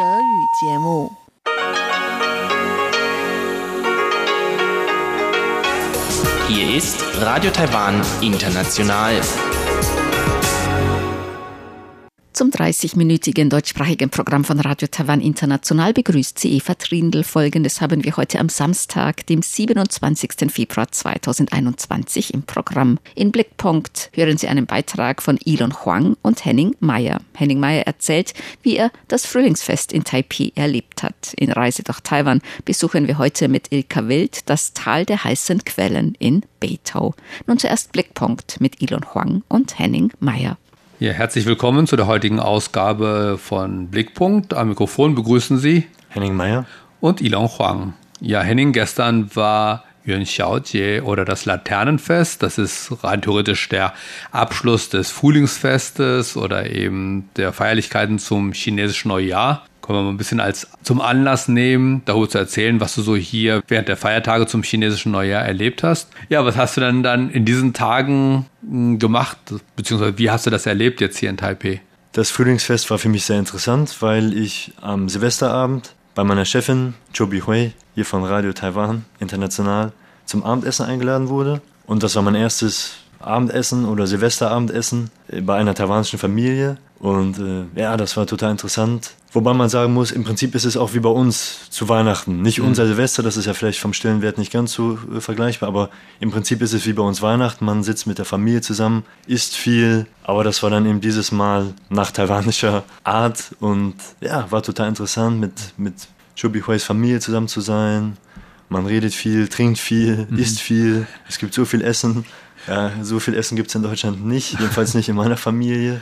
Hier ist Radio Taiwan International. Zum 30-minütigen deutschsprachigen Programm von Radio Taiwan International begrüßt sie Eva Trindl. Folgendes haben wir heute am Samstag, dem 27. Februar 2021 im Programm. In Blickpunkt hören Sie einen Beitrag von Elon Huang und Henning Meyer. Henning Meyer erzählt, wie er das Frühlingsfest in Taipei erlebt hat. In Reise durch Taiwan besuchen wir heute mit Ilka Wild das Tal der heißen Quellen in Beitou. Nun zuerst Blickpunkt mit Elon Huang und Henning Meyer. Ja, herzlich willkommen zu der heutigen Ausgabe von Blickpunkt. Am Mikrofon begrüßen Sie Henning Meyer und Ilon Huang. Ja, Henning, gestern war Yuan Xiaojie oder das Laternenfest. Das ist rein theoretisch der Abschluss des Frühlingsfestes oder eben der Feierlichkeiten zum chinesischen Neujahr. Können wir mal ein bisschen zum Anlass nehmen, darüber zu erzählen, was du so hier während der Feiertage zum chinesischen Neujahr erlebt hast. Ja, was hast du denn dann in diesen Tagen gemacht, beziehungsweise wie hast du das erlebt jetzt hier in Taipei? Das Frühlingsfest war für mich sehr interessant, weil ich am Silvesterabend bei meiner Chefin Chobi Hui hier von Radio Taiwan International zum Abendessen eingeladen wurde. Und das war mein erstes Abendessen oder Silvesterabendessen bei einer taiwanischen Familie. Und das war total interessant. Wobei man sagen muss, im Prinzip ist es auch wie bei uns zu Weihnachten. Nicht unser Silvester, das ist ja vielleicht vom Stellenwert nicht ganz so vergleichbar, aber im Prinzip ist es wie bei uns Weihnachten. Man sitzt mit der Familie zusammen, isst viel, aber das war dann eben dieses Mal nach taiwanischer Art und ja, war total interessant, mit Chobi Huis Familie zusammen zu sein. Man redet viel, trinkt viel, isst viel, es gibt so viel Essen. Ja, so viel Essen gibt es in Deutschland nicht, jedenfalls nicht in meiner Familie.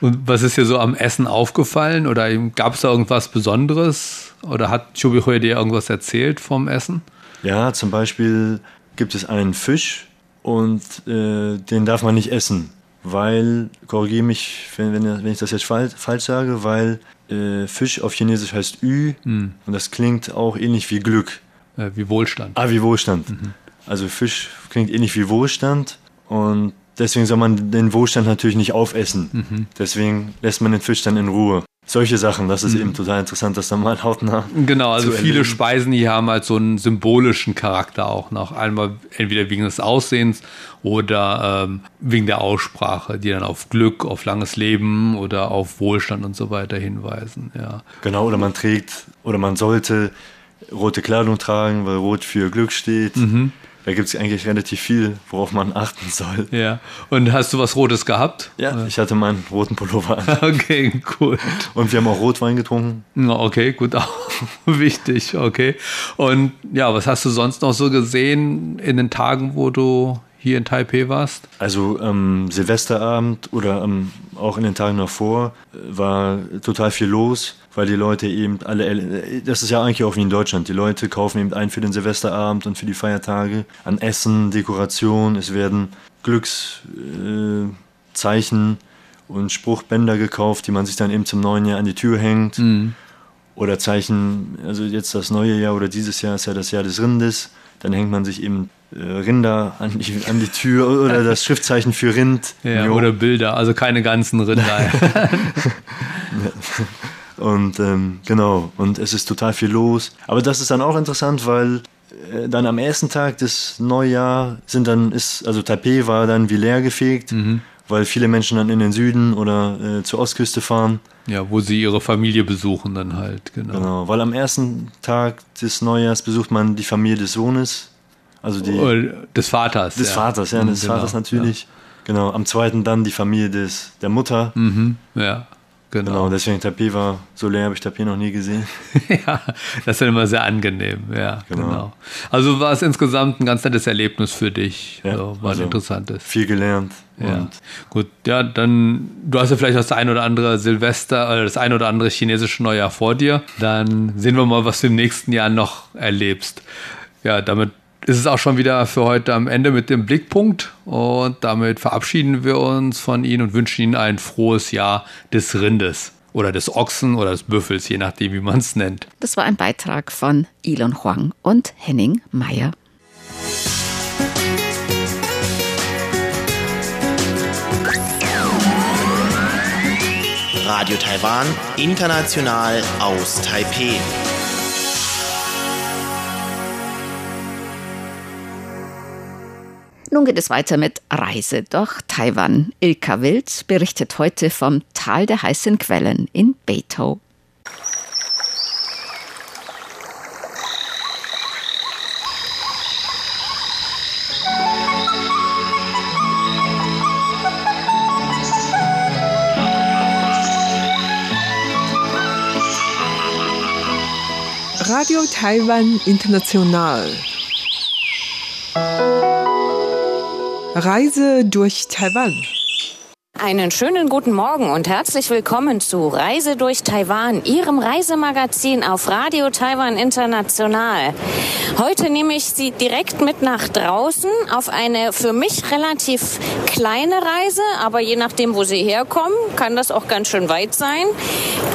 Und was ist dir so am Essen aufgefallen oder gab es da irgendwas Besonderes oder hat Chobi Hui dir irgendwas erzählt vom Essen? Ja, zum Beispiel gibt es einen Fisch und den darf man nicht essen, weil, korrigiere mich, wenn ich das jetzt falsch sage, weil Fisch auf Chinesisch heißt Ü und das klingt auch ähnlich wie Glück. Wie Wohlstand. Wie Wohlstand. Mhm. Also Fisch klingt ähnlich wie Wohlstand und deswegen soll man den Wohlstand natürlich nicht aufessen. Mhm. Deswegen lässt man den Fisch dann in Ruhe. Solche Sachen, das ist eben total interessant, das dann mal hautnah. Genau, also viele Speisen hier haben halt so einen symbolischen Charakter auch noch. Einmal entweder wegen des Aussehens oder wegen der Aussprache, die dann auf Glück, auf langes Leben oder auf Wohlstand und so weiter hinweisen. Ja. Genau, oder man trägt oder man sollte rote Kleidung tragen, weil Rot für Glück steht. Mhm. Da gibt es eigentlich relativ viel, worauf man achten soll. Ja. Und hast du was Rotes gehabt? Ja, ich hatte meinen roten Pullover an. Okay, cool. Und wir haben auch Rotwein getrunken. Okay, gut, auch wichtig, okay. Und ja, was hast du sonst noch so gesehen in den Tagen, wo du hier in Taipei warst? Also am Silvesterabend oder auch in den Tagen davor war total viel los, weil die Leute eben alle, das ist ja eigentlich auch wie in Deutschland, die Leute kaufen eben ein für den Silvesterabend und für die Feiertage an Essen, Dekoration, es werden Glückszeichen und Spruchbänder gekauft, die man sich dann eben zum neuen Jahr an die Tür hängt. Mhm. Oder Zeichen, also jetzt das neue Jahr oder dieses Jahr ist ja das Jahr des Rindes, dann hängt man sich eben Rinder an die Tür oder das Schriftzeichen für Rind. Ja, oder Bilder, also keine ganzen Rinder. Und genau, und es ist total viel los. Aber das ist dann auch interessant, weil dann am ersten Tag des Neujahr also Taipei war dann wie leer gefegt, weil viele Menschen dann in den Süden oder zur Ostküste fahren. Ja, wo sie ihre Familie besuchen dann halt, genau. Genau, weil am ersten Tag des Neujahrs besucht man die Familie des Sohnes. Also des Vaters. Des Vaters, ja, des Vaters natürlich. Ja. Genau, am zweiten dann die Familie der Mutter. Mhm, ja, genau. Deswegen Taipei war so leer, habe ich Taipei noch nie gesehen. Ja, das ist dann immer sehr angenehm, ja, genau. Also war es insgesamt ein ganz nettes Erlebnis für dich, ja, also, war ein interessantes. Viel gelernt. Ja, gut, ja, dann, du hast ja vielleicht noch das ein oder andere das ein oder andere chinesische Neujahr vor dir, dann sehen wir mal, was du im nächsten Jahr noch erlebst. Ja, damit ist es auch schon wieder für heute am Ende mit dem Blickpunkt und damit verabschieden wir uns von Ihnen und wünschen Ihnen ein frohes Jahr des Rindes oder des Ochsen oder des Büffels, je nachdem wie man es nennt. Das war ein Beitrag von Elon Huang und Henning Meyer. Radio Taiwan International aus Taipei. Nun geht es weiter mit Reise durch Taiwan. Ilka Wild berichtet heute vom Tal der heißen Quellen in Beitou. Radio Taiwan International. Reise durch Taiwan. Einen schönen guten Morgen und herzlich willkommen zu Reise durch Taiwan, Ihrem Reisemagazin auf Radio Taiwan International. Heute nehme ich Sie direkt mit nach draußen auf eine für mich relativ kleine Reise, aber je nachdem, wo Sie herkommen, kann das auch ganz schön weit sein.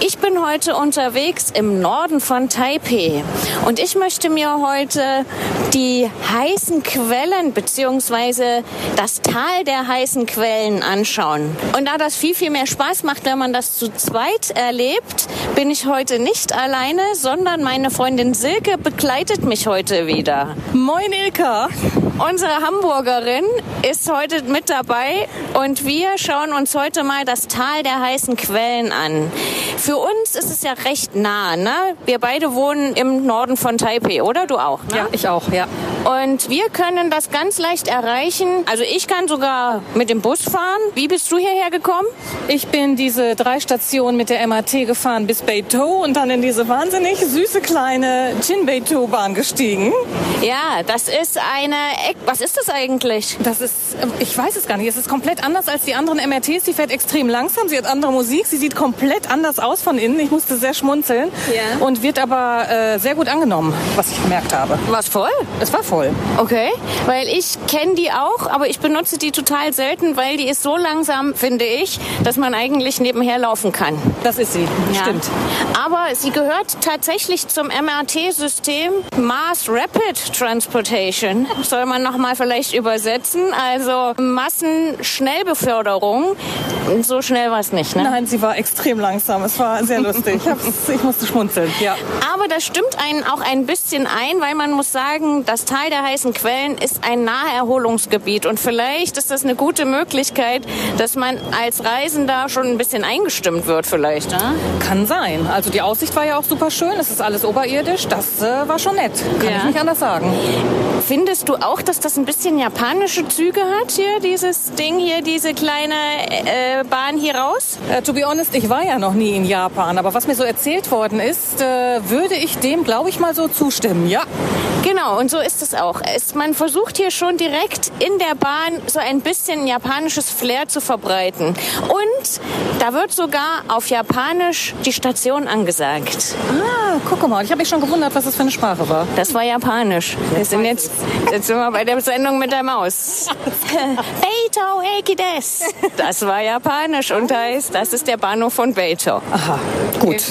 Ich bin heute unterwegs im Norden von Taipei und ich möchte mir heute die heißen Quellen bzw. das Tal der heißen Quellen anschauen. Und da das viel, viel mehr Spaß macht, wenn man das zu zweit erlebt, bin ich heute nicht alleine, sondern meine Freundin Silke begleitet mich heute wieder. Moin Ilka! Unsere Hamburgerin ist heute mit dabei und wir schauen uns heute mal das Tal der heißen Quellen an. Für uns ist es ja recht nah, ne? Wir beide wohnen im Norden von Taipei, oder? Du auch, ne? Ja, ich auch, ja. Und wir können das ganz leicht erreichen. Also ich kann sogar mit dem Bus fahren. Wie bist du hierher gekommen? Ich bin diese 3 Stationen mit der MRT gefahren bis Beitou und dann in diese wahnsinnig süße kleine Jinbeitou-Bahn gestiegen. Ja, das ist eine... Was ist das eigentlich? Das ist, ich weiß es gar nicht. Es ist komplett anders als die anderen MRTs. Sie fährt extrem langsam, sie hat andere Musik, sie sieht komplett anders aus von innen. Ich musste sehr schmunzeln, ja. Und wird aber sehr gut angenommen, was ich gemerkt habe. War es voll? Es war voll. Okay, weil ich kenne die auch, aber ich benutze die total selten, weil die ist so langsam, finde ich, dass man eigentlich nebenher laufen kann. Das ist sie, ja. Stimmt. Aber sie gehört tatsächlich zum MRT-System Mass Rapid Transportation. Soll man nochmal vielleicht übersetzen. Also Massenschnellbeförderung. So schnell war es nicht, ne? Nein, sie war extrem langsam. Es war sehr lustig. Ich musste schmunzeln, ja. Aber das stimmt einen auch ein bisschen ein, weil man muss sagen, das Tal der heißen Quellen ist ein Naherholungsgebiet. Und vielleicht ist das eine gute Möglichkeit, dass man als Reisender schon ein bisschen eingestimmt wird vielleicht, ne? Kann sein. Also die Aussicht war ja auch super schön. Es ist alles oberirdisch. Das war schon nett. Kann ja. Ich nicht anders sagen. Findest du auch, dass das ein bisschen japanische Züge hat hier, dieses Ding hier, diese kleine Bahn hier raus? To be honest, ich war ja noch nie in Japan, aber was mir so erzählt worden ist, würde ich dem, glaube ich, mal so zustimmen, ja. Genau, und so ist es auch. Man versucht hier schon direkt in der Bahn so ein bisschen japanisches Flair zu verbreiten. Und da wird sogar auf Japanisch die Station angesagt. Ah, guck mal, ich habe mich schon gewundert, was das für eine Sprache war. Das war Japanisch. Jetzt sind wir bei der Sendung mit der Maus. Beitou Heikides. Das war japanisch und heißt, das ist der Bahnhof von Beitou. Aha, gut.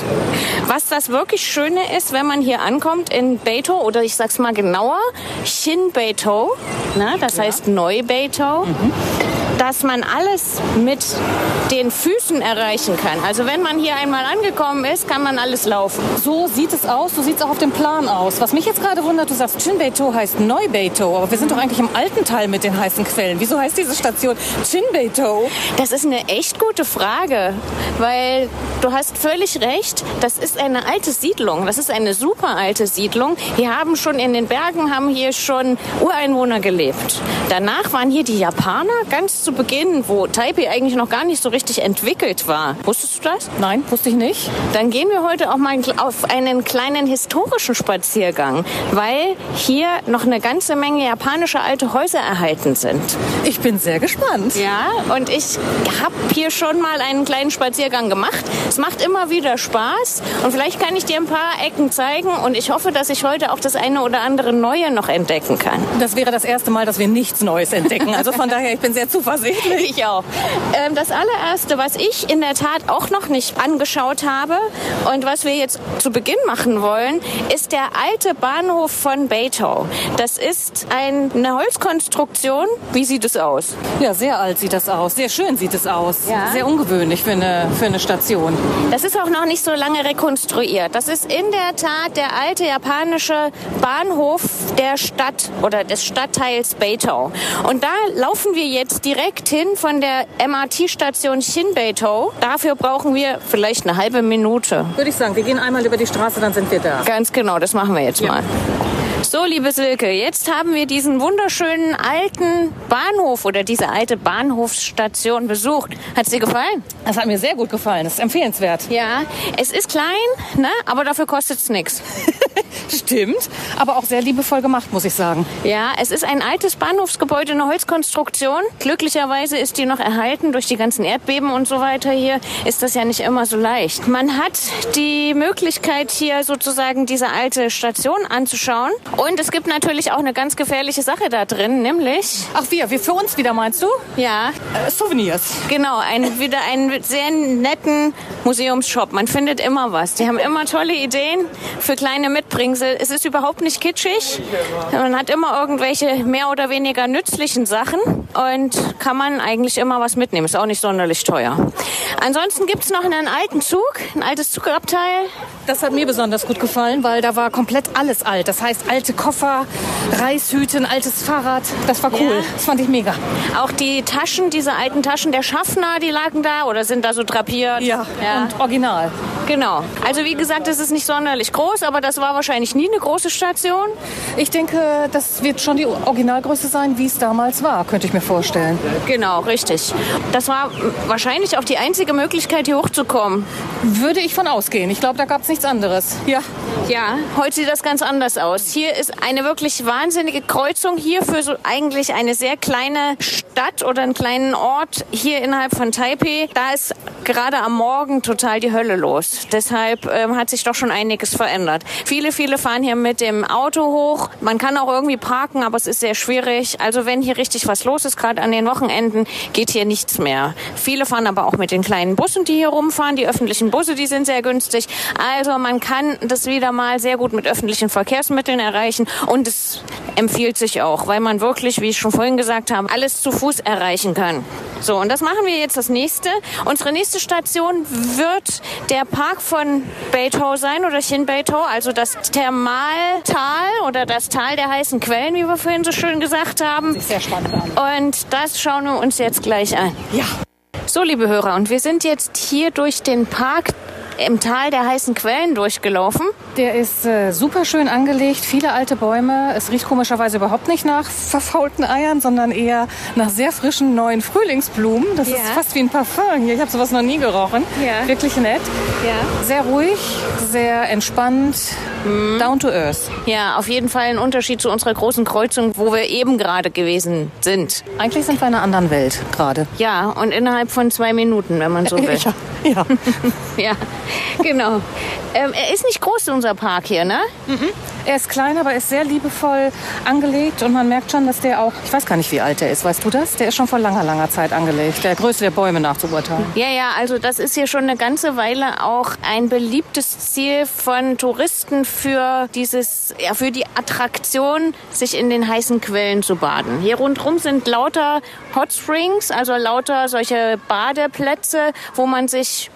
Was das wirklich Schöne ist, wenn man hier ankommt in Beitou, oder ich sag's mal genauer, Xinbeitou, ne, das heißt Neu-Beitou. Mhm. Dass man alles mit den Füßen erreichen kann. Also wenn man hier einmal angekommen ist, kann man alles laufen. So sieht es aus, so sieht es auch auf dem Plan aus. Was mich jetzt gerade wundert, du sagst, Jinbeitou heißt Neu-Beitou, aber wir sind doch eigentlich im alten Teil mit den heißen Quellen. Wieso heißt diese Station Jinbeitou? Das ist eine echt gute Frage, weil du hast völlig recht, das ist eine alte Siedlung, das ist eine super alte Siedlung. Hier haben schon in den Bergen, haben hier schon Ureinwohner gelebt. Danach waren hier die Japaner ganz zu Beginn, wo Taipei eigentlich noch gar nicht so richtig entwickelt war. Wusstest du das? Nein, wusste ich nicht. Dann gehen wir heute auch mal auf einen kleinen historischen Spaziergang, weil hier noch eine ganze Menge japanische alte Häuser erhalten sind. Ich bin sehr gespannt. Ja, und ich habe hier schon mal einen kleinen Spaziergang gemacht. Es macht immer wieder Spaß und vielleicht kann ich dir ein paar Ecken zeigen und ich hoffe, dass ich heute auch das eine oder andere Neue noch entdecken kann. Das wäre das erste Mal, dass wir nichts Neues entdecken. Also von daher, ich bin sehr zuversichtlich. Ich auch. Das allererste, was ich in der Tat auch noch nicht angeschaut habe und was wir jetzt zu Beginn Beginn machen wollen, ist der alte Bahnhof von Beitou. Das ist eine Holzkonstruktion. Wie sieht es aus? Ja, sehr alt sieht das aus. Sehr schön sieht es aus. Ja. Sehr ungewöhnlich für eine Station. Das ist auch noch nicht so lange rekonstruiert. Das ist in der Tat der alte japanische Bahnhof der Stadt oder des Stadtteils Beitou. Und da laufen wir jetzt direkt hin von der MRT-Station Xinbeitou. Dafür brauchen wir vielleicht eine halbe Minute. Würde ich sagen, wir gehen einmal über die Straße, dann sind wir da. Ganz genau, das machen wir jetzt mal. So, liebe Silke, jetzt haben wir diesen wunderschönen alten Bahnhof oder diese alte Bahnhofsstation besucht. Hat es dir gefallen? Das hat mir sehr gut gefallen. Das ist empfehlenswert. Ja, es ist klein, ne? Aber dafür kostet es nichts. Stimmt, aber auch sehr liebevoll gemacht, muss ich sagen. Ja, es ist ein altes Bahnhofsgebäude, eine Holzkonstruktion. Glücklicherweise ist die noch erhalten durch die ganzen Erdbeben und so weiter. Hier ist das ja nicht immer so leicht. Man hat die Möglichkeit, hier sozusagen diese alte Station anzuschauen. Und es gibt natürlich auch eine ganz gefährliche Sache da drin, nämlich... Ach, wir für uns wieder, meinst du? Ja. Souvenirs. Genau, wieder einen sehr netten Museumsshop. Man findet immer was. Die haben immer tolle Ideen für kleine Mitbringsel. Es ist überhaupt nicht kitschig. Man hat immer irgendwelche mehr oder weniger nützlichen Sachen und kann man eigentlich immer was mitnehmen. Ist auch nicht sonderlich teuer. Ansonsten gibt es noch einen alten Zug, ein altes Zugabteil. Das hat mir besonders gut gefallen, weil da war komplett alles alt. Das heißt, alte Koffer, Reishüte, ein altes Fahrrad. Das war cool. Ja. Das fand ich mega. Auch die Taschen, diese alten Taschen der Schaffner, die lagen da oder sind da so drapiert. Ja. Und original. Genau. Also wie gesagt, es ist nicht sonderlich groß, aber das war wahrscheinlich nie eine große Station. Ich denke, das wird schon die Originalgröße sein, wie es damals war, könnte ich mir vorstellen. Genau, richtig. Das war wahrscheinlich auch die einzige Möglichkeit, hier hochzukommen. Würde ich von ausgehen. Ich glaube, da gab es nichts anderes. Ja, heute sieht das ganz anders aus. Hier ist eine wirklich wahnsinnige Kreuzung hier für so eigentlich eine sehr kleine Stadt oder einen kleinen Ort hier innerhalb von Taipei. Da ist gerade am Morgen total die Hölle los. Deshalb hat sich doch schon einiges verändert. Viele fahren hier mit dem Auto hoch. Man kann auch irgendwie parken, aber es ist sehr schwierig. Also wenn hier richtig was los ist, gerade an den Wochenenden, geht hier nichts mehr. Viele fahren aber auch mit den kleinen Bussen, die hier rumfahren. Die öffentlichen Busse, die sind sehr günstig. Also man kann das wieder mal sehr gut mit öffentlichen Verkehrsmitteln erreichen. Und es empfiehlt sich auch, weil man wirklich, wie ich schon vorhin gesagt habe, alles zu Fuß erreichen kann. So, und das machen wir jetzt das nächste. Unsere nächste Station wird der Park von Beitou sein oder Jinbeitou, also das Thermaltal oder das Tal der heißen Quellen, wie wir vorhin so schön gesagt haben. Das ist sehr spannend. Und das schauen wir uns jetzt gleich an. Ja. So, liebe Hörer, und wir sind jetzt hier durch den Park im Tal der heißen Quellen durchgelaufen. Der ist super schön angelegt, viele alte Bäume. Es riecht komischerweise überhaupt nicht nach verfaulten Eiern, sondern eher nach sehr frischen neuen Frühlingsblumen. Das ist fast wie ein Parfum hier. Ich habe sowas noch nie gerochen. Ja. Wirklich nett. Ja. Sehr ruhig, sehr entspannt, down to earth. Ja, auf jeden Fall ein Unterschied zu unserer großen Kreuzung, wo wir eben gerade gewesen sind. Eigentlich sind wir in einer anderen Welt gerade. Ja, und innerhalb von 2 Minuten, wenn man so will. Ja. Ja. Genau. Er ist nicht groß, unser Park hier, ne? Mhm. Er ist klein, aber er ist sehr liebevoll angelegt und man merkt schon, dass der auch, ich weiß gar nicht, wie alt der ist, weißt du das? Der ist schon vor langer Zeit angelegt, der Größe der Bäume nach zu urteilen. Ja, also das ist hier schon eine ganze Weile auch ein beliebtes Ziel von Touristen für die Attraktion, sich in den heißen Quellen zu baden. Hier rundherum sind lauter Hot Springs, also lauter solche Badeplätze, wo man sich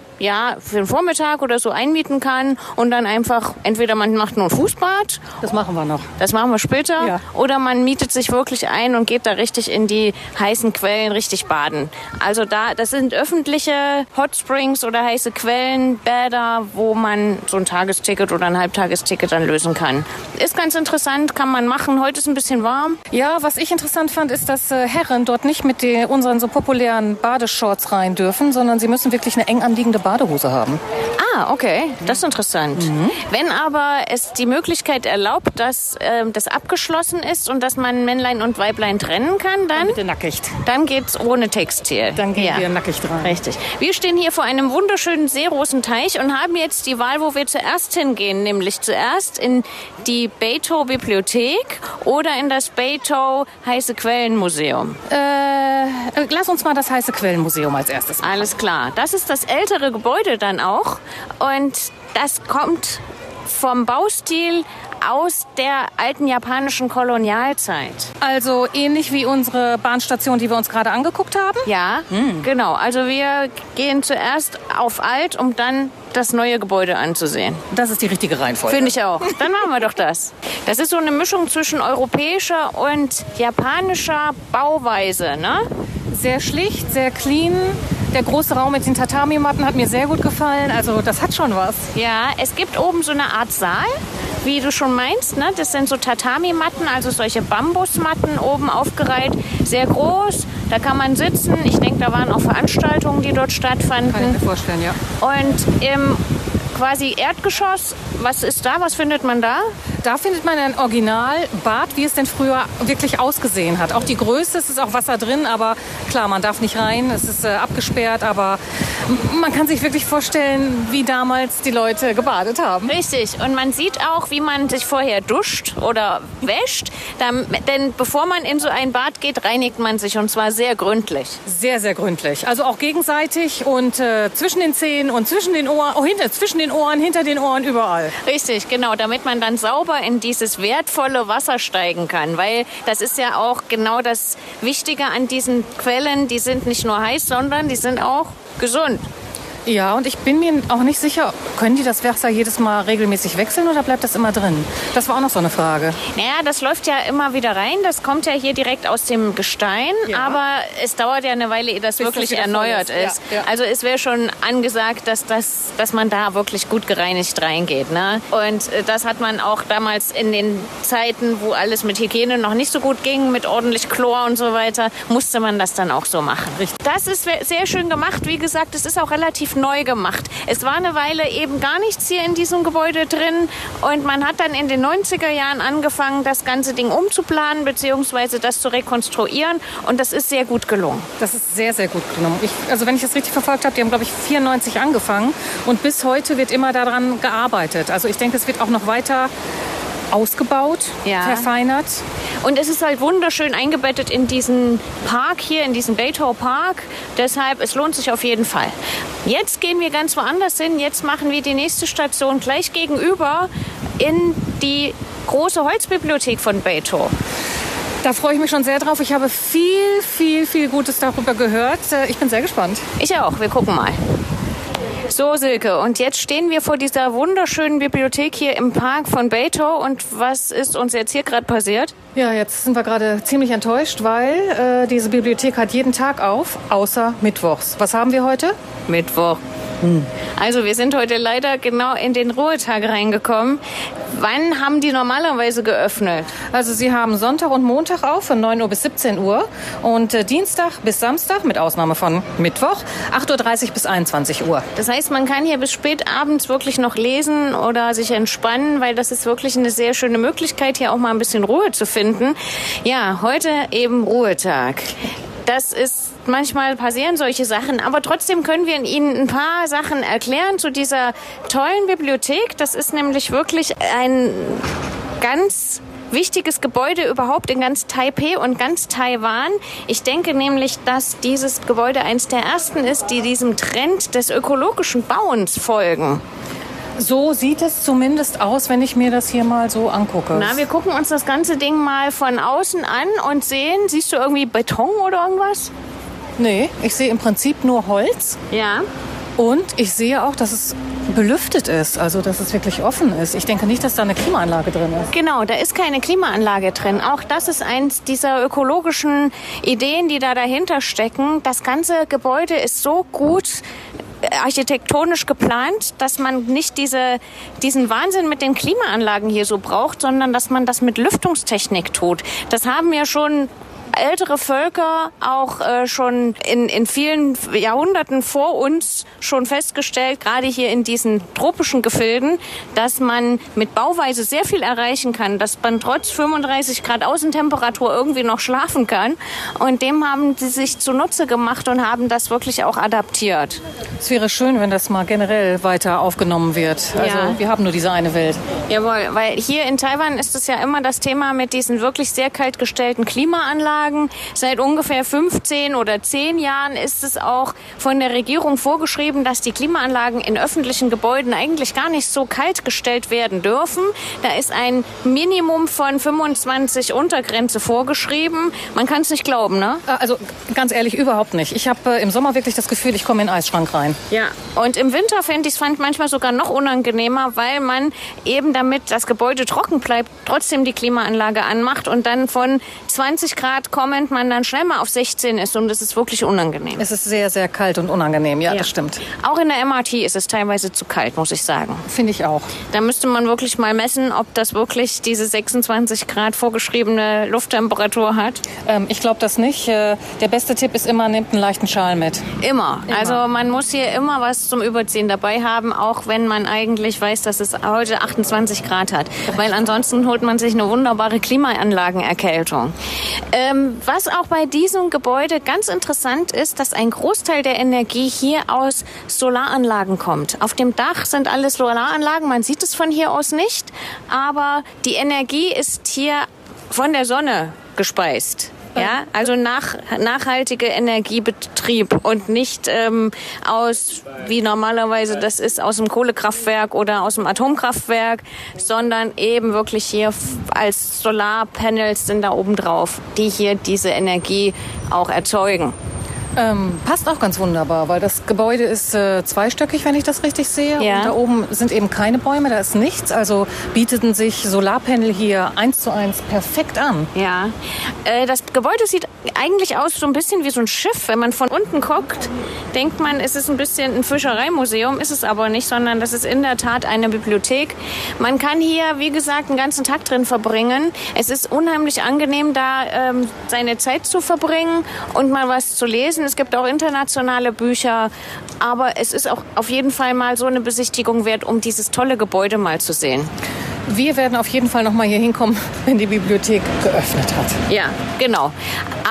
für den Vormittag oder so einmieten kann und dann einfach, entweder man macht nur ein Fußbad. Das machen wir noch. Das machen wir später. Ja. Oder man mietet sich wirklich ein und geht da richtig in die heißen Quellen, richtig baden. Also das sind öffentliche Hot Springs oder heiße Quellenbäder, wo man so ein Tagesticket oder ein Halbtagesticket dann lösen kann. Ist ganz interessant, kann man machen. Heute ist ein bisschen warm. Ja, was ich interessant fand, ist, dass Herren dort nicht mit unseren so populären Badeshorts rein dürfen, sondern sie müssen wirklich eine eng anliegende Badehose haben. Ah, okay. Das ist interessant. Mhm. Wenn aber es die Möglichkeit erlaubt, dass das abgeschlossen ist und dass man Männlein und Weiblein trennen kann, dann... Bitte nackig. Dann geht's ohne Textil. Dann gehen wir nackig dran. Richtig. Wir stehen hier vor einem wunderschönen Seerosenteich und haben jetzt die Wahl, wo wir zuerst hingehen. Nämlich zuerst in die Beitou-Bibliothek oder in das Beitou-Heiße-Quellen-Museum. Lass uns mal das Heiße-Quellen-Museum als erstes machen. Alles klar. Das ist das ältere Gebäude dann auch und das kommt vom Baustil aus der alten japanischen Kolonialzeit. Also ähnlich wie unsere Bahnstation, die wir uns gerade angeguckt haben? Ja, Genau. Also wir gehen zuerst auf alt, um dann das neue Gebäude anzusehen. Das ist die richtige Reihenfolge. Finde ich auch. Dann machen wir doch das. Das ist so eine Mischung zwischen europäischer und japanischer Bauweise, ne? Sehr schlicht, sehr clean. Der große Raum mit den Tatami-Matten hat mir sehr gut gefallen. Also das hat schon was. Ja, es gibt oben so eine Art Saal, wie du schon meinst. Ne? Das sind so Tatami-Matten, also solche Bambusmatten oben aufgereiht. Sehr groß, da kann man sitzen. Ich denke, da waren auch Veranstaltungen, die dort stattfanden. Kann ich mir vorstellen, ja. Und im quasi Erdgeschoss, was ist da? Was findet man da? Da findet man ein Originalbad, wie es denn früher wirklich ausgesehen hat. Auch die Größe, es ist auch Wasser drin, aber klar, man darf nicht rein, es ist abgesperrt, aber man kann sich wirklich vorstellen, wie damals die Leute gebadet haben. Richtig, und man sieht auch, wie man sich vorher duscht oder wäscht, denn bevor man in so ein Bad geht, reinigt man sich und zwar sehr gründlich. Sehr, sehr gründlich, also auch gegenseitig und zwischen den Zähnen und zwischen den Ohren, zwischen den Ohren, hinter den Ohren, überall. Richtig, genau, damit man dann sauber in dieses wertvolle Wasser steigen kann, weil das ist ja auch genau das Wichtige an diesen Quellen, die sind nicht nur heiß, sondern die sind auch gesund. Ja, und ich bin mir auch nicht sicher, können die das Wasser jedes Mal regelmäßig wechseln oder bleibt das immer drin? Das war auch noch so eine Frage. Naja, das läuft ja immer wieder rein, das kommt ja hier direkt aus dem Gestein, ja. Aber es dauert ja eine Weile, ehe das wirklich erneuert ist. Ja, ja. Also es wäre schon angesagt, dass man da wirklich gut gereinigt reingeht. Ne? Und das hat man auch damals in den Zeiten, wo alles mit Hygiene noch nicht so gut ging, mit ordentlich Chlor und so weiter, musste man das dann auch so machen. Richtig. Das ist sehr schön gemacht, wie gesagt, es ist auch relativ neu gemacht. Es war eine Weile eben gar nichts hier in diesem Gebäude drin und man hat dann in den 90er Jahren angefangen, das ganze Ding umzuplanen bzw. das zu rekonstruieren und das ist sehr gut gelungen. Das ist sehr, sehr gut gelungen. Also wenn ich das richtig verfolgt habe, die haben glaube ich 94 angefangen und bis heute wird immer daran gearbeitet. Also ich denke, es wird auch noch weiter ausgebaut, ja. Verfeinert. Und es ist halt wunderschön eingebettet in diesen Park hier, in diesen Jinbeitou Park. Deshalb, es lohnt sich auf jeden Fall. Jetzt gehen wir ganz woanders hin. Jetzt machen wir die nächste Station gleich gegenüber in die große Holzbibliothek von Jinbeitou. Da freue ich mich schon sehr drauf. Ich habe viel, viel, viel Gutes darüber gehört. Ich bin sehr gespannt. Ich auch. Wir gucken mal. So, Silke, und jetzt stehen wir vor dieser wunderschönen Bibliothek hier im Park von Jinbeitou. Und was ist uns jetzt hier gerade passiert? Ja, jetzt sind wir gerade ziemlich enttäuscht, weil diese Bibliothek hat jeden Tag auf, außer mittwochs. Was haben wir heute? Mittwoch. Also wir sind heute leider genau in den Ruhetag reingekommen. Wann haben die normalerweise geöffnet? Also sie haben Sonntag und Montag auf von 9 Uhr bis 17 Uhr und Dienstag bis Samstag, mit Ausnahme von Mittwoch, 8.30 Uhr bis 21 Uhr. Das heißt, man kann hier bis spät abends wirklich noch lesen oder sich entspannen, weil das ist wirklich eine sehr schöne Möglichkeit, hier auch mal ein bisschen Ruhe zu finden. Ja, heute eben Ruhetag. Das ist, manchmal passieren solche Sachen, aber trotzdem können wir Ihnen ein paar Sachen erklären zu dieser tollen Bibliothek. Das ist nämlich wirklich ein ganz wichtiges Gebäude überhaupt in ganz Taipei und ganz Taiwan. Ich denke nämlich, dass dieses Gebäude eines der ersten ist, die diesem Trend des ökologischen Bauens folgen. So sieht es zumindest aus, wenn ich mir das hier mal so angucke. Na, wir gucken uns das ganze Ding mal von außen an und sehen, siehst du irgendwie Beton oder irgendwas? Nee, ich sehe im Prinzip nur Holz. Ja. Und ich sehe auch, dass es belüftet ist, also dass es wirklich offen ist. Ich denke nicht, dass da eine Klimaanlage drin ist. Genau, da ist keine Klimaanlage drin. Auch das ist eins dieser ökologischen Ideen, die da dahinter stecken. Das ganze Gebäude ist so gut architektonisch geplant, dass man nicht diesen Wahnsinn mit den Klimaanlagen hier so braucht, sondern dass man das mit Lüftungstechnik tut. Das haben ja schon ältere Völker auch schon in vielen Jahrhunderten vor uns schon festgestellt, gerade hier in diesen tropischen Gefilden, dass man mit Bauweise sehr viel erreichen kann, dass man trotz 35 Grad Außentemperatur irgendwie noch schlafen kann. Und dem haben sie sich zunutze gemacht und haben das wirklich auch adaptiert. Es wäre schön, wenn das mal generell weiter aufgenommen wird. Also ja. Wir haben nur diese eine Welt. Jawohl, weil hier in Taiwan ist es ja immer das Thema mit diesen wirklich sehr kaltgestellten Klimaanlagen. Seit ungefähr 15 oder 10 Jahren ist es auch von der Regierung vorgeschrieben, dass die Klimaanlagen in öffentlichen Gebäuden eigentlich gar nicht so kaltgestellt werden dürfen. Da ist ein Minimum von 25 Untergrenze vorgeschrieben. Man kann es nicht glauben, ne? Also ganz ehrlich, überhaupt nicht. Ich habe im Sommer wirklich das Gefühl, ich komme in den Eisschrank rein. Ja, und im Winter fand ich manchmal sogar noch unangenehmer, weil man eben, damit das Gebäude trocken bleibt, trotzdem die Klimaanlage anmacht und dann von 20 Grad kommend man dann schnell mal auf 16 ist und es ist wirklich unangenehm. Es ist sehr, sehr kalt und unangenehm, ja, das stimmt. Auch in der MRT ist es teilweise zu kalt, muss ich sagen. Finde ich auch. Da müsste man wirklich mal messen, ob das wirklich diese 26 Grad vorgeschriebene Lufttemperatur hat. Ich glaube das nicht. Der beste Tipp ist immer, nehmt einen leichten Schal mit. Immer. Also man muss hier immer was zum Überziehen dabei haben, auch wenn man eigentlich weiß, dass es heute 28 Grad hat. Weil ansonsten holt man sich eine wunderbare Klimaanlagenerkältung. Was auch bei diesem Gebäude ganz interessant ist, dass ein Großteil der Energie hier aus Solaranlagen kommt. Auf dem Dach sind alles Solaranlagen, man sieht es von hier aus nicht, aber die Energie ist hier von der Sonne gespeist. Ja, also nachhaltige Energiebetrieb und nicht aus, wie normalerweise das ist, aus dem Kohlekraftwerk oder aus dem Atomkraftwerk, sondern eben wirklich hier als Solarpanels sind da oben drauf, die hier diese Energie auch erzeugen. Passt auch ganz wunderbar, weil das Gebäude ist zweistöckig, wenn ich das richtig sehe. Ja. Und da oben sind eben keine Bäume, da ist nichts. Also bieten sich Solarpanel hier 1:1 perfekt an. Ja, das Gebäude sieht eigentlich aus so ein bisschen wie so ein Schiff. Wenn man von unten guckt, denkt man, es ist ein bisschen ein Fischereimuseum. Ist es aber nicht, sondern das ist in der Tat eine Bibliothek. Man kann hier, wie gesagt, einen ganzen Tag drin verbringen. Es ist unheimlich angenehm, da seine Zeit zu verbringen und mal was zu lesen. Es gibt auch internationale Bücher, aber es ist auch auf jeden Fall mal so eine Besichtigung wert, um dieses tolle Gebäude mal zu sehen. Wir werden auf jeden Fall noch mal hier hinkommen, wenn die Bibliothek geöffnet hat. Ja, genau.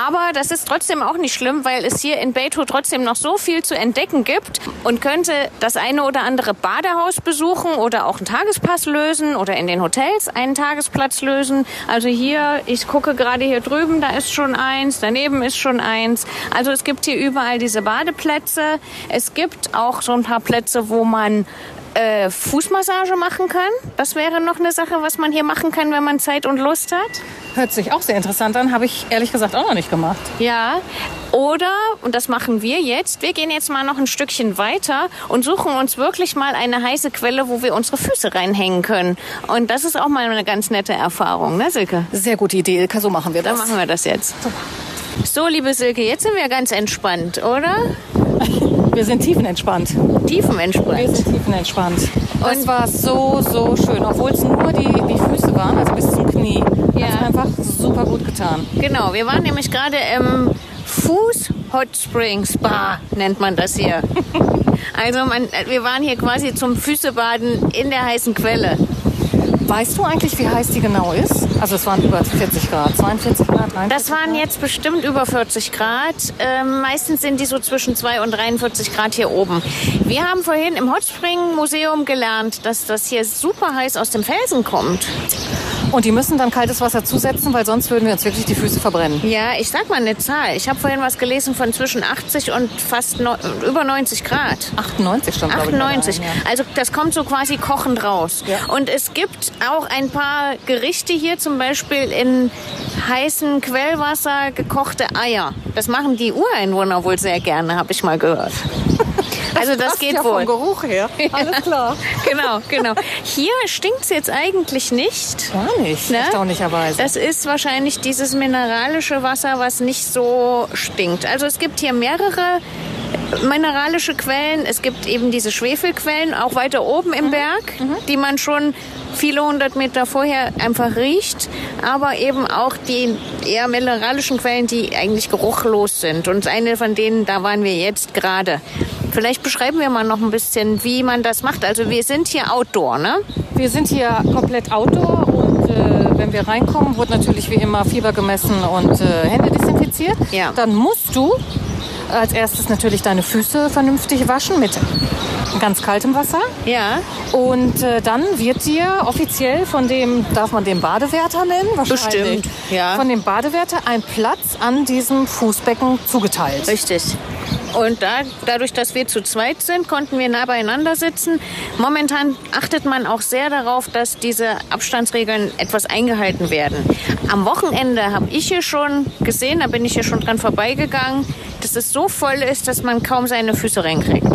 Aber das ist trotzdem auch nicht schlimm, weil es hier in Beitou trotzdem noch so viel zu entdecken gibt und könnte das eine oder andere Badehaus besuchen oder auch einen Tagespass lösen oder in den Hotels einen Tagesplatz lösen. Also hier, ich gucke gerade hier drüben, da ist schon eins, daneben ist schon eins. Also es gibt hier überall diese Badeplätze. Es gibt auch so ein paar Plätze, wo man Fußmassage machen kann. Das wäre noch eine Sache, was man hier machen kann, wenn man Zeit und Lust hat. Hört sich auch sehr interessant an. Habe ich ehrlich gesagt auch noch nicht gemacht. Ja, oder, und das machen wir jetzt, wir gehen jetzt mal noch ein Stückchen weiter und suchen uns wirklich mal eine heiße Quelle, wo wir unsere Füße reinhängen können. Und das ist auch mal eine ganz nette Erfahrung, ne Silke? Sehr gute Idee, Ilka, so machen wir das. Dann machen wir das jetzt. So, liebe Silke, jetzt sind wir ganz entspannt, oder? Wir sind tiefenentspannt. Und es war so schön, obwohl es nur die Füße waren, also bis zum Knie. Ja. Hat es einfach super gut getan. Genau, wir waren nämlich gerade im Fuß-Hot Spring Spa, nennt man das hier. Also wir waren hier quasi zum Füßebaden in der heißen Quelle. Weißt du eigentlich, wie heiß die genau ist? Also es waren über 40 Grad, 42 Grad, 43 Das waren jetzt bestimmt über 40 Grad. Meistens sind die so zwischen 2 und 43 Grad hier oben. Wir haben vorhin im Hot Spring Museum gelernt, dass das hier super heiß aus dem Felsen kommt. Und die müssen dann kaltes Wasser zusetzen, weil sonst würden wir uns wirklich die Füße verbrennen. Ja, ich sag mal eine Zahl. Ich habe vorhin was gelesen von zwischen 80 und fast über 90 Grad. 98 stand, glaube ich. 98. Also das kommt so quasi kochend raus. Ja. Und es gibt auch ein paar Gerichte hier, zum Beispiel in heißem Quellwasser gekochte Eier. Das machen die Ureinwohner wohl sehr gerne, habe ich mal gehört. Also das geht ja wohl. Vom Geruch her. Alles klar. Genau. Hier stinkt es jetzt eigentlich nicht. Gar nicht, ne? Erstaunlicherweise. Das ist wahrscheinlich dieses mineralische Wasser, was nicht so stinkt. Also es gibt hier mehrere mineralische Quellen. Es gibt eben diese Schwefelquellen, auch weiter oben im Berg, die man schon viele hundert Meter vorher einfach riecht, aber eben auch die eher mineralischen Quellen, die eigentlich geruchlos sind. Und eine von denen, da waren wir jetzt gerade. Vielleicht beschreiben wir mal noch ein bisschen, wie man das macht. Also wir sind hier outdoor, ne? Wir sind hier komplett outdoor und wenn wir reinkommen, wird natürlich wie immer Fieber gemessen und Hände desinfiziert. Ja. Dann musst du als erstes natürlich deine Füße vernünftig waschen mit ganz kaltem Wasser. Ja. Und dann wird dir offiziell von dem, darf man den Badewärter nennen? Wahrscheinlich. Bestimmt, ja. Von dem Badewärter ein Platz an diesem Fußbecken zugeteilt. Richtig. Und dadurch, dass wir zu zweit sind, konnten wir nah beieinander sitzen. Momentan achtet man auch sehr darauf, dass diese Abstandsregeln etwas eingehalten werden. Am Wochenende habe ich hier schon gesehen, da bin ich hier schon dran vorbeigegangen, dass es so voll ist, dass man kaum seine Füße reinkriegt.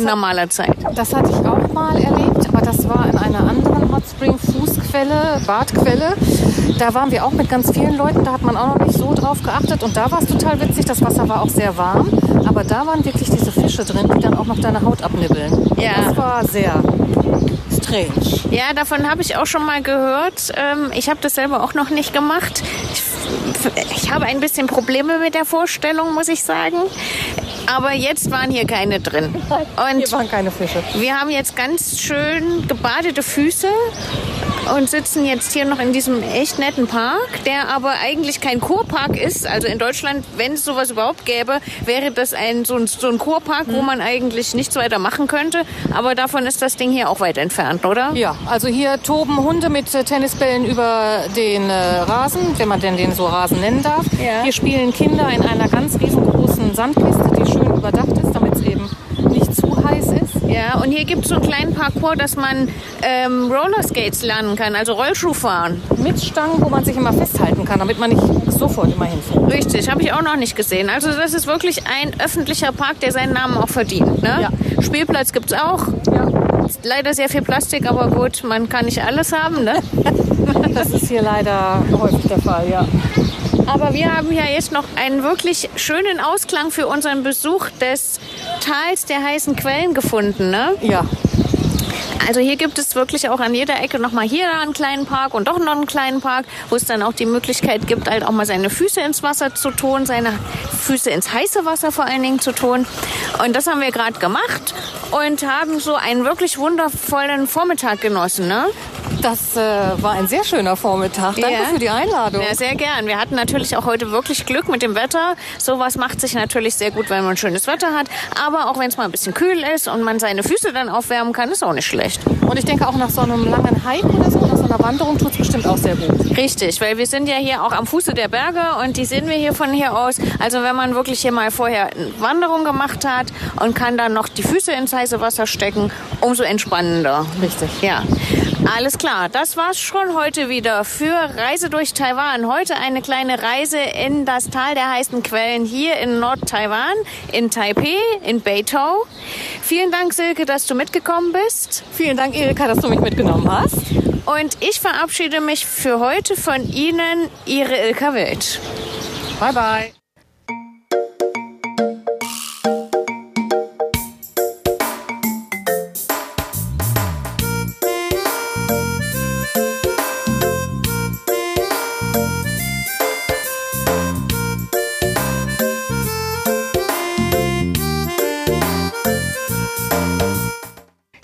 Normaler Zeit. Das hatte ich auch mal erlebt, aber das war in einer anderen Hot Spring Fußquelle, Badquelle. Da waren wir auch mit ganz vielen Leuten, da hat man auch noch nicht so drauf geachtet und da war es total witzig, das Wasser war auch sehr warm, aber da waren wirklich diese Fische drin, die dann auch noch deine Haut abnibbeln. Ja. Das war sehr strange. Ja, davon habe ich auch schon mal gehört. Ich habe das selber auch noch nicht gemacht. Ich habe ein bisschen Probleme mit der Vorstellung, muss ich sagen. Aber jetzt waren hier keine drin. Und hier waren keine Fische. Wir haben jetzt ganz schön gebadete Füße und sitzen jetzt hier noch in diesem echt netten Park, der aber eigentlich kein Kurpark ist. Also in Deutschland, wenn es sowas überhaupt gäbe, wäre das so ein Kurpark, wo man eigentlich nichts weiter machen könnte. Aber davon ist das Ding hier auch weit entfernt, oder? Ja, also hier toben Hunde mit Tennisbällen über den Rasen, wenn man denn den so Rasen nennen darf. Ja. Hier spielen Kinder in einer ganz riesengroßen Sandkiste, die schön überdacht ist, damit es eben nicht zu heiß ist. Ja, und hier gibt es so einen kleinen Parcours, dass man Rollerskates lernen kann, also Rollschuh fahren. Mit Stangen, wo man sich immer festhalten kann, damit man nicht sofort immer hinfällt. Richtig, habe ich auch noch nicht gesehen. Also das ist wirklich ein öffentlicher Park, der seinen Namen auch verdient. Ne? Ja. Spielplatz gibt es auch. Ja. Leider sehr viel Plastik, aber gut, man kann nicht alles haben. Ne? Das ist hier leider häufig der Fall, ja. Aber wir haben ja jetzt noch einen wirklich schönen Ausklang für unseren Besuch des Tals der heißen Quellen gefunden, ne? Ja. Also hier gibt es wirklich auch an jeder Ecke nochmal hier einen kleinen Park und doch noch einen kleinen Park, wo es dann auch die Möglichkeit gibt, halt auch mal seine Füße ins Wasser zu tun, seine Füße ins heiße Wasser vor allen Dingen zu tun. Und das haben wir gerade gemacht und haben so einen wirklich wundervollen Vormittag genossen, ne? Das war ein sehr schöner Vormittag. Danke für die Einladung. Ja, sehr gern. Wir hatten natürlich auch heute wirklich Glück mit dem Wetter. Sowas macht sich natürlich sehr gut, wenn man schönes Wetter hat. Aber auch wenn es mal ein bisschen kühl ist und man seine Füße dann aufwärmen kann, ist auch nicht schlecht. Und ich denke auch nach so einem langen Hike oder so, nach so einer Wanderung tut es bestimmt auch sehr gut. Richtig, weil wir sind ja hier auch am Fuße der Berge und die sehen wir hier von hier aus. Also wenn man wirklich hier mal vorher eine Wanderung gemacht hat und kann dann noch die Füße ins heiße Wasser stecken, umso entspannender. Richtig. Ja. Alles klar, das war's schon heute wieder für Reise durch Taiwan. Heute eine kleine Reise in das Tal der heißen Quellen hier in Nord-Taiwan, in Taipei, in Beitou. Vielen Dank, Silke, dass du mitgekommen bist. Vielen Dank, Erika, dass du mich mitgenommen hast. Und ich verabschiede mich für heute von Ihnen, Ihre Ilka Wild. Bye, bye.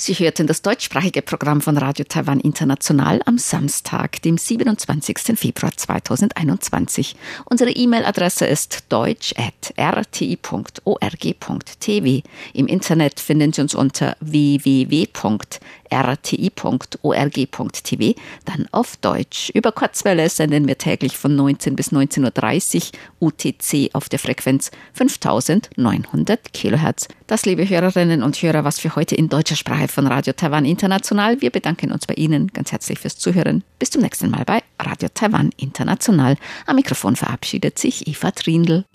Sie hörten das deutschsprachige Programm von Radio Taiwan International am Samstag, dem 27. Februar 2021. Unsere E-Mail-Adresse ist deutsch@rti.org.tw. Im Internet finden Sie uns unter www.rti.org.tw, dann auf Deutsch. Über Kurzwelle senden wir täglich von 19 bis 19.30 Uhr UTC auf der Frequenz 5900 kHz. Das, liebe Hörerinnen und Hörer, was für heute in deutscher Sprache von Radio Taiwan International. Wir bedanken uns bei Ihnen ganz herzlich fürs Zuhören. Bis zum nächsten Mal bei Radio Taiwan International. Am Mikrofon verabschiedet sich Eva Trindl.